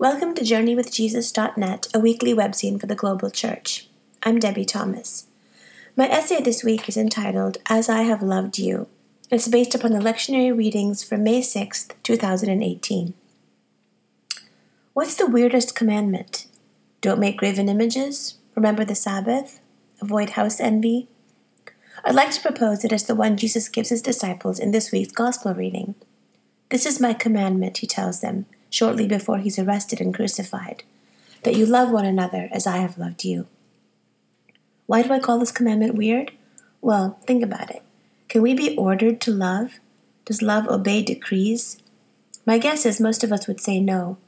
Welcome to journeywithjesus.net, a weekly webzine for the global church. I'm Debbie Thomas. My essay this week is entitled, As I Have Loved You. It's based upon the lectionary readings from May 6th, 2018. What's the weirdest commandment? Don't make graven images? Remember the Sabbath? Avoid house envy? I'd like to propose it as the one Jesus gives his disciples in this week's gospel reading. This is my commandment, he tells them, shortly before he's arrested and crucified, that you love one another as I have loved you. Why do I call this commandment weird? Well, think about it. Can we be ordered to love? Does love obey decrees? My guess is most of us would say no.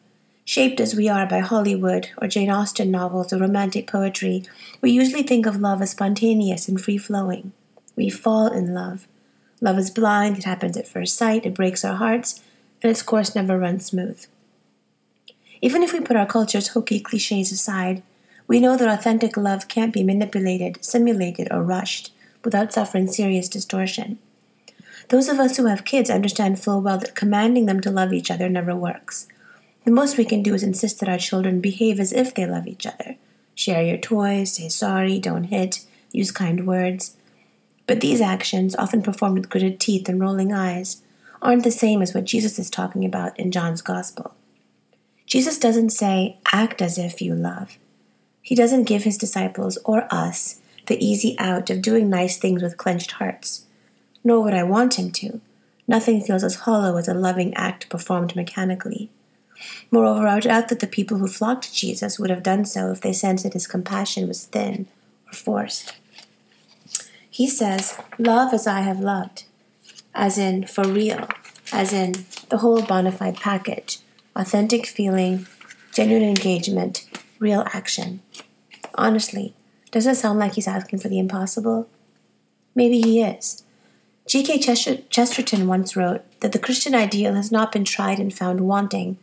Shaped as we are by Hollywood or Jane Austen novels or romantic poetry, we usually think of love as spontaneous and free-flowing. We fall in love. Love is blind, it happens at first sight, it breaks our hearts, and its course never runs smooth. Even if we put our culture's hokey cliches aside, we know that authentic love can't be manipulated, simulated, or rushed without suffering serious distortion. Those of us who have kids understand full well that commanding them to love each other never works. The most we can do is insist that our children behave as if they love each other. Share your toys, say sorry, don't hit, use kind words. But these actions, often performed with gritted teeth and rolling eyes, aren't the same as what Jesus is talking about in John's Gospel. Jesus doesn't say, act as if you love. He doesn't give his disciples, or us, the easy out of doing nice things with clenched hearts. Nor would I want him to. Nothing feels as hollow as a loving act performed mechanically. Moreover, I doubt that the people who flocked to Jesus would have done so if they sensed that his compassion was thin or forced. He says, love as I have loved, as in for real, as in the whole bona fide package, authentic feeling, genuine engagement, real action. Honestly, does it sound like he's asking for the impossible? Maybe he is. G.K. Chesterton once wrote that the Christian ideal has not been tried and found wanting.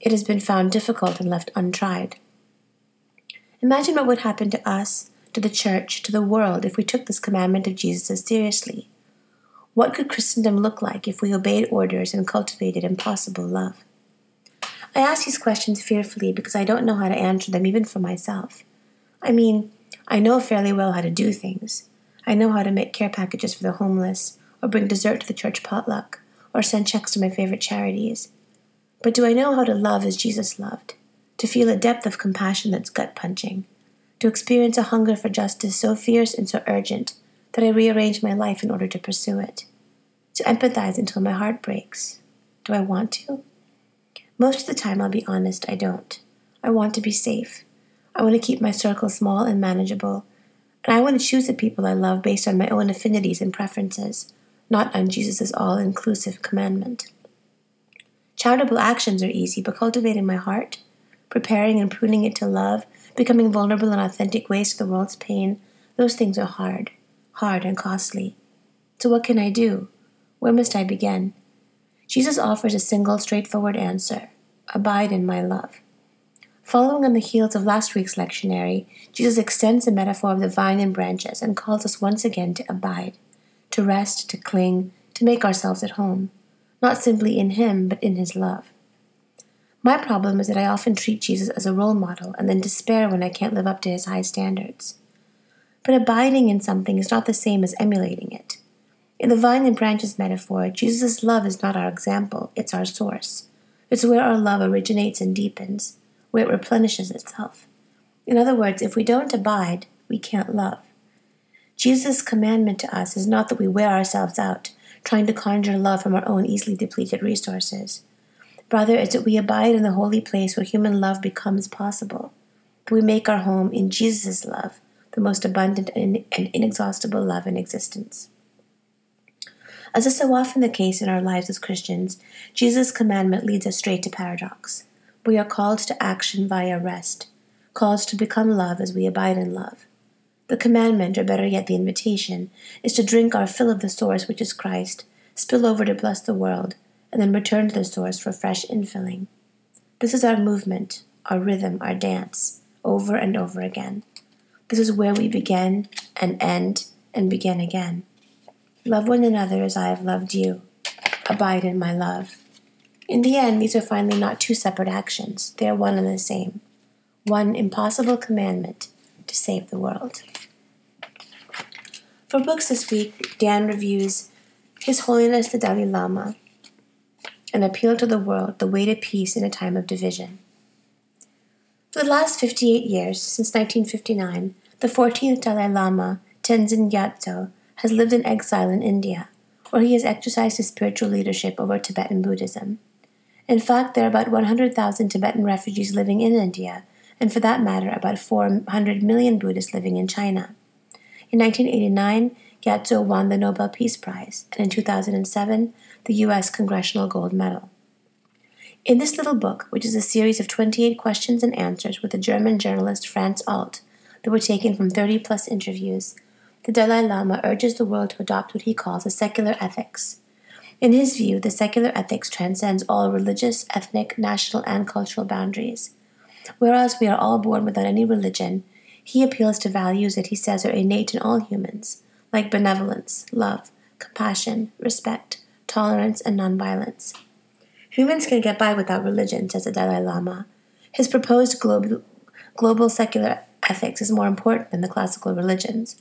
It has been found difficult and left untried. Imagine what would happen to us, to the church, to the world, if we took this commandment of Jesus seriously. What could Christendom look like if we obeyed orders and cultivated impossible love? I ask these questions fearfully because I don't know how to answer them even for myself. I mean, I know fairly well how to do things. I know how to make care packages for the homeless, or bring dessert to the church potluck, or send checks to my favorite charities. But do I know how to love as Jesus loved? To feel a depth of compassion that's gut-punching? To experience a hunger for justice so fierce and so urgent that I rearrange my life in order to pursue it? To empathize until my heart breaks? Do I want to? Most of the time, I'll be honest, I don't. I want to be safe. I want to keep my circle small and manageable. And I want to choose the people I love based on my own affinities and preferences, not on Jesus' all-inclusive commandment. Charitable actions are easy, but cultivating my heart, preparing and pruning it to love, becoming vulnerable in authentic ways to the world's pain, those things are hard and costly. So what can I do? Where must I begin? Jesus offers a single, straightforward answer: abide in my love. Following on the heels of last week's lectionary, Jesus extends the metaphor of the vine and branches and calls us once again to abide, to rest, to cling, to make ourselves at home. Not simply in him, but in his love. My problem is that I often treat Jesus as a role model and then despair when I can't live up to his high standards. But abiding in something is not the same as emulating it. In the vine and branches metaphor, Jesus' love is not our example, it's our source. It's where our love originates and deepens, where it replenishes itself. In other words, if we don't abide, we can't love. Jesus' commandment to us is not that we wear ourselves out, trying to conjure love from our own easily depleted resources. Rather, it's that we abide in the holy place where human love becomes possible, that we make our home in Jesus' love, the most abundant and inexhaustible love in existence. As is so often the case in our lives as Christians, Jesus' commandment leads us straight to paradox. We are called to action via rest, called to become love as we abide in love. The commandment, or better yet, the invitation, is to drink our fill of the source, which is Christ, spill over to bless the world, and then return to the source for fresh infilling. This is our movement, our rhythm, our dance, over and over again. This is where we begin and end and begin again. Love one another as I have loved you. Abide in my love. In the end, these are finally not two separate actions. They are one and the same. One impossible commandment to save the world. For books this week, Dan reviews His Holiness the Dalai Lama, An Appeal to the World, The Way to Peace in a Time of Division. For the last 58 years, since 1959, the 14th Dalai Lama, Tenzin Gyatso, has lived in exile in India, where he has exercised his spiritual leadership over Tibetan Buddhism. In fact, there are about 100,000 Tibetan refugees living in India, and for that matter, about 400 million Buddhists living in China. In 1989, Gyatso won the Nobel Peace Prize, and in 2007, the U.S. Congressional Gold Medal. In this little book, which is a series of 28 questions and answers with the German journalist Franz Alt that were taken from 30-plus interviews, the Dalai Lama urges the world to adopt what he calls a secular ethics. In his view, the secular ethics transcends all religious, ethnic, national, and cultural boundaries. Whereas we are all born without any religion, he appeals to values that he says are innate in all humans, like benevolence, love, compassion, respect, tolerance, and nonviolence. Humans can get by without religion, says the Dalai Lama. His proposed global secular ethics is more important than the classical religions.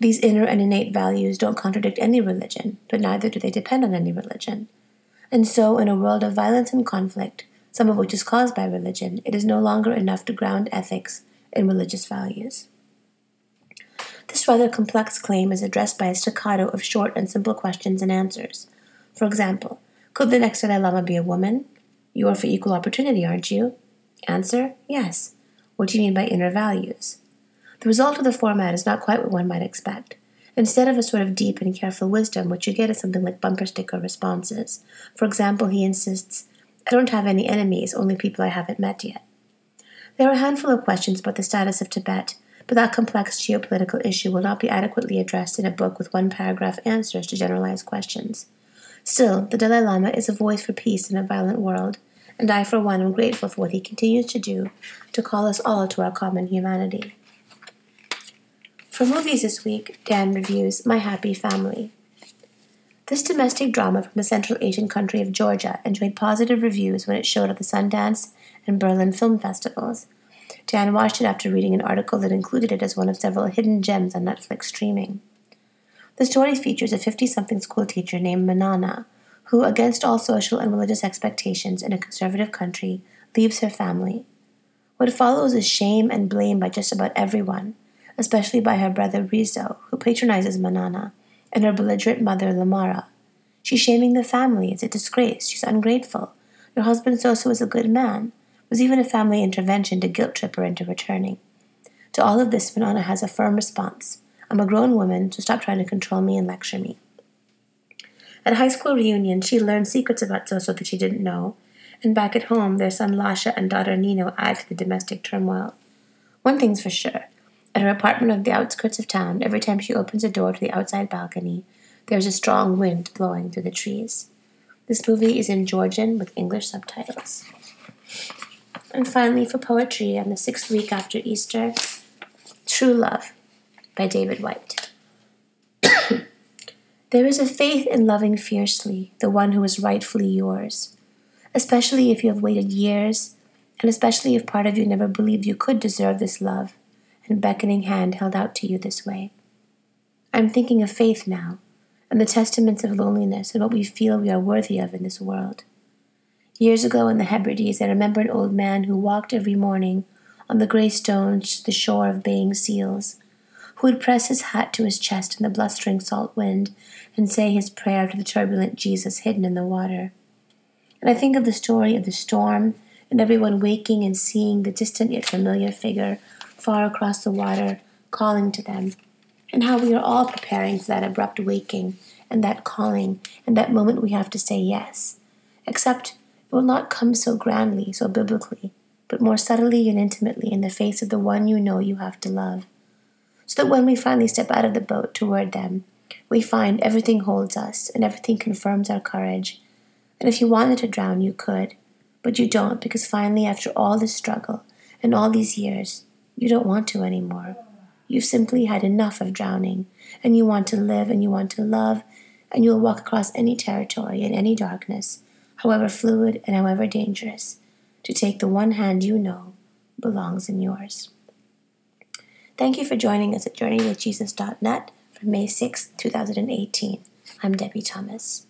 These inner and innate values don't contradict any religion, but neither do they depend on any religion. And so, in a world of violence and conflict, some of which is caused by religion, it is no longer enough to ground ethics in religious values. This rather complex claim is addressed by a staccato of short and simple questions and answers. For example, could the next Dalai Lama be a woman? You are for equal opportunity, aren't you? Answer, yes. What do you mean by inner values? The result of the format is not quite what one might expect. Instead of a sort of deep and careful wisdom, what you get is something like bumper sticker responses. For example, he insists, I don't have any enemies, only people I haven't met yet. There are a handful of questions about the status of Tibet, but that complex geopolitical issue will not be adequately addressed in a book with one-paragraph answers to generalized questions. Still, the Dalai Lama is a voice for peace in a violent world, and I, for one, am grateful for what he continues to do to call us all to our common humanity. For movies this week, Dan reviews My Happy Family. This domestic drama from the Central Asian country of Georgia enjoyed positive reviews when it showed at the Sundance and Berlin film festivals. Dan watched it after reading an article that included it as one of several hidden gems on Netflix streaming. The story features a 50-something schoolteacher named Manana, who, against all social and religious expectations in a conservative country, leaves her family. What follows is shame and blame by just about everyone, especially by her brother Rizo, who patronizes Manana, and her belligerent mother Lamara. She's shaming the family. It's a disgrace. She's ungrateful. Your husband Soso is a good man. There's even a family intervention to guilt-trip her into returning. To all of this, Manana has a firm response. I'm a grown woman, so stop trying to control me and lecture me. At a high school reunion, she learned secrets about Soso that she didn't know, and back at home, their son Lasha and daughter Nino add to the domestic turmoil. One thing's for sure. At her apartment on the outskirts of town, every time she opens a door to the outside balcony, there's a strong wind blowing through the trees. This movie is in Georgian with English subtitles. And finally, for poetry, on the sixth week after Easter, True Love by David White. There is a faith in loving fiercely the one who is rightfully yours, especially if you have waited years, and especially if part of you never believed you could deserve this love, and beckoning hand held out to you this way. I'm thinking of faith now, and the testaments of loneliness and what we feel we are worthy of in this world. Years ago in the Hebrides, I remember an old man who walked every morning on the gray stones to the shore of baying seals, who would press his hat to his chest in the blustering salt wind and say his prayer to the turbulent Jesus hidden in the water. And I think of the story of the storm and everyone waking and seeing the distant yet familiar figure far across the water, calling to them, and how we are all preparing for that abrupt waking and that calling and that moment we have to say yes. Except it will not come so grandly, so biblically, but more subtly and intimately in the face of the one you know you have to love. So that when we finally step out of the boat toward them, we find everything holds us and everything confirms our courage. And if you wanted to drown, you could, but you don't, because finally, after all this struggle and all these years, you don't want to anymore. You've simply had enough of drowning, and you want to live, and you want to love, and you'll walk across any territory and any darkness, however fluid and however dangerous, to take the one hand you know belongs in yours. Thank you for joining us at journeywithjesus.net for May 6, 2018. I'm Debbie Thomas.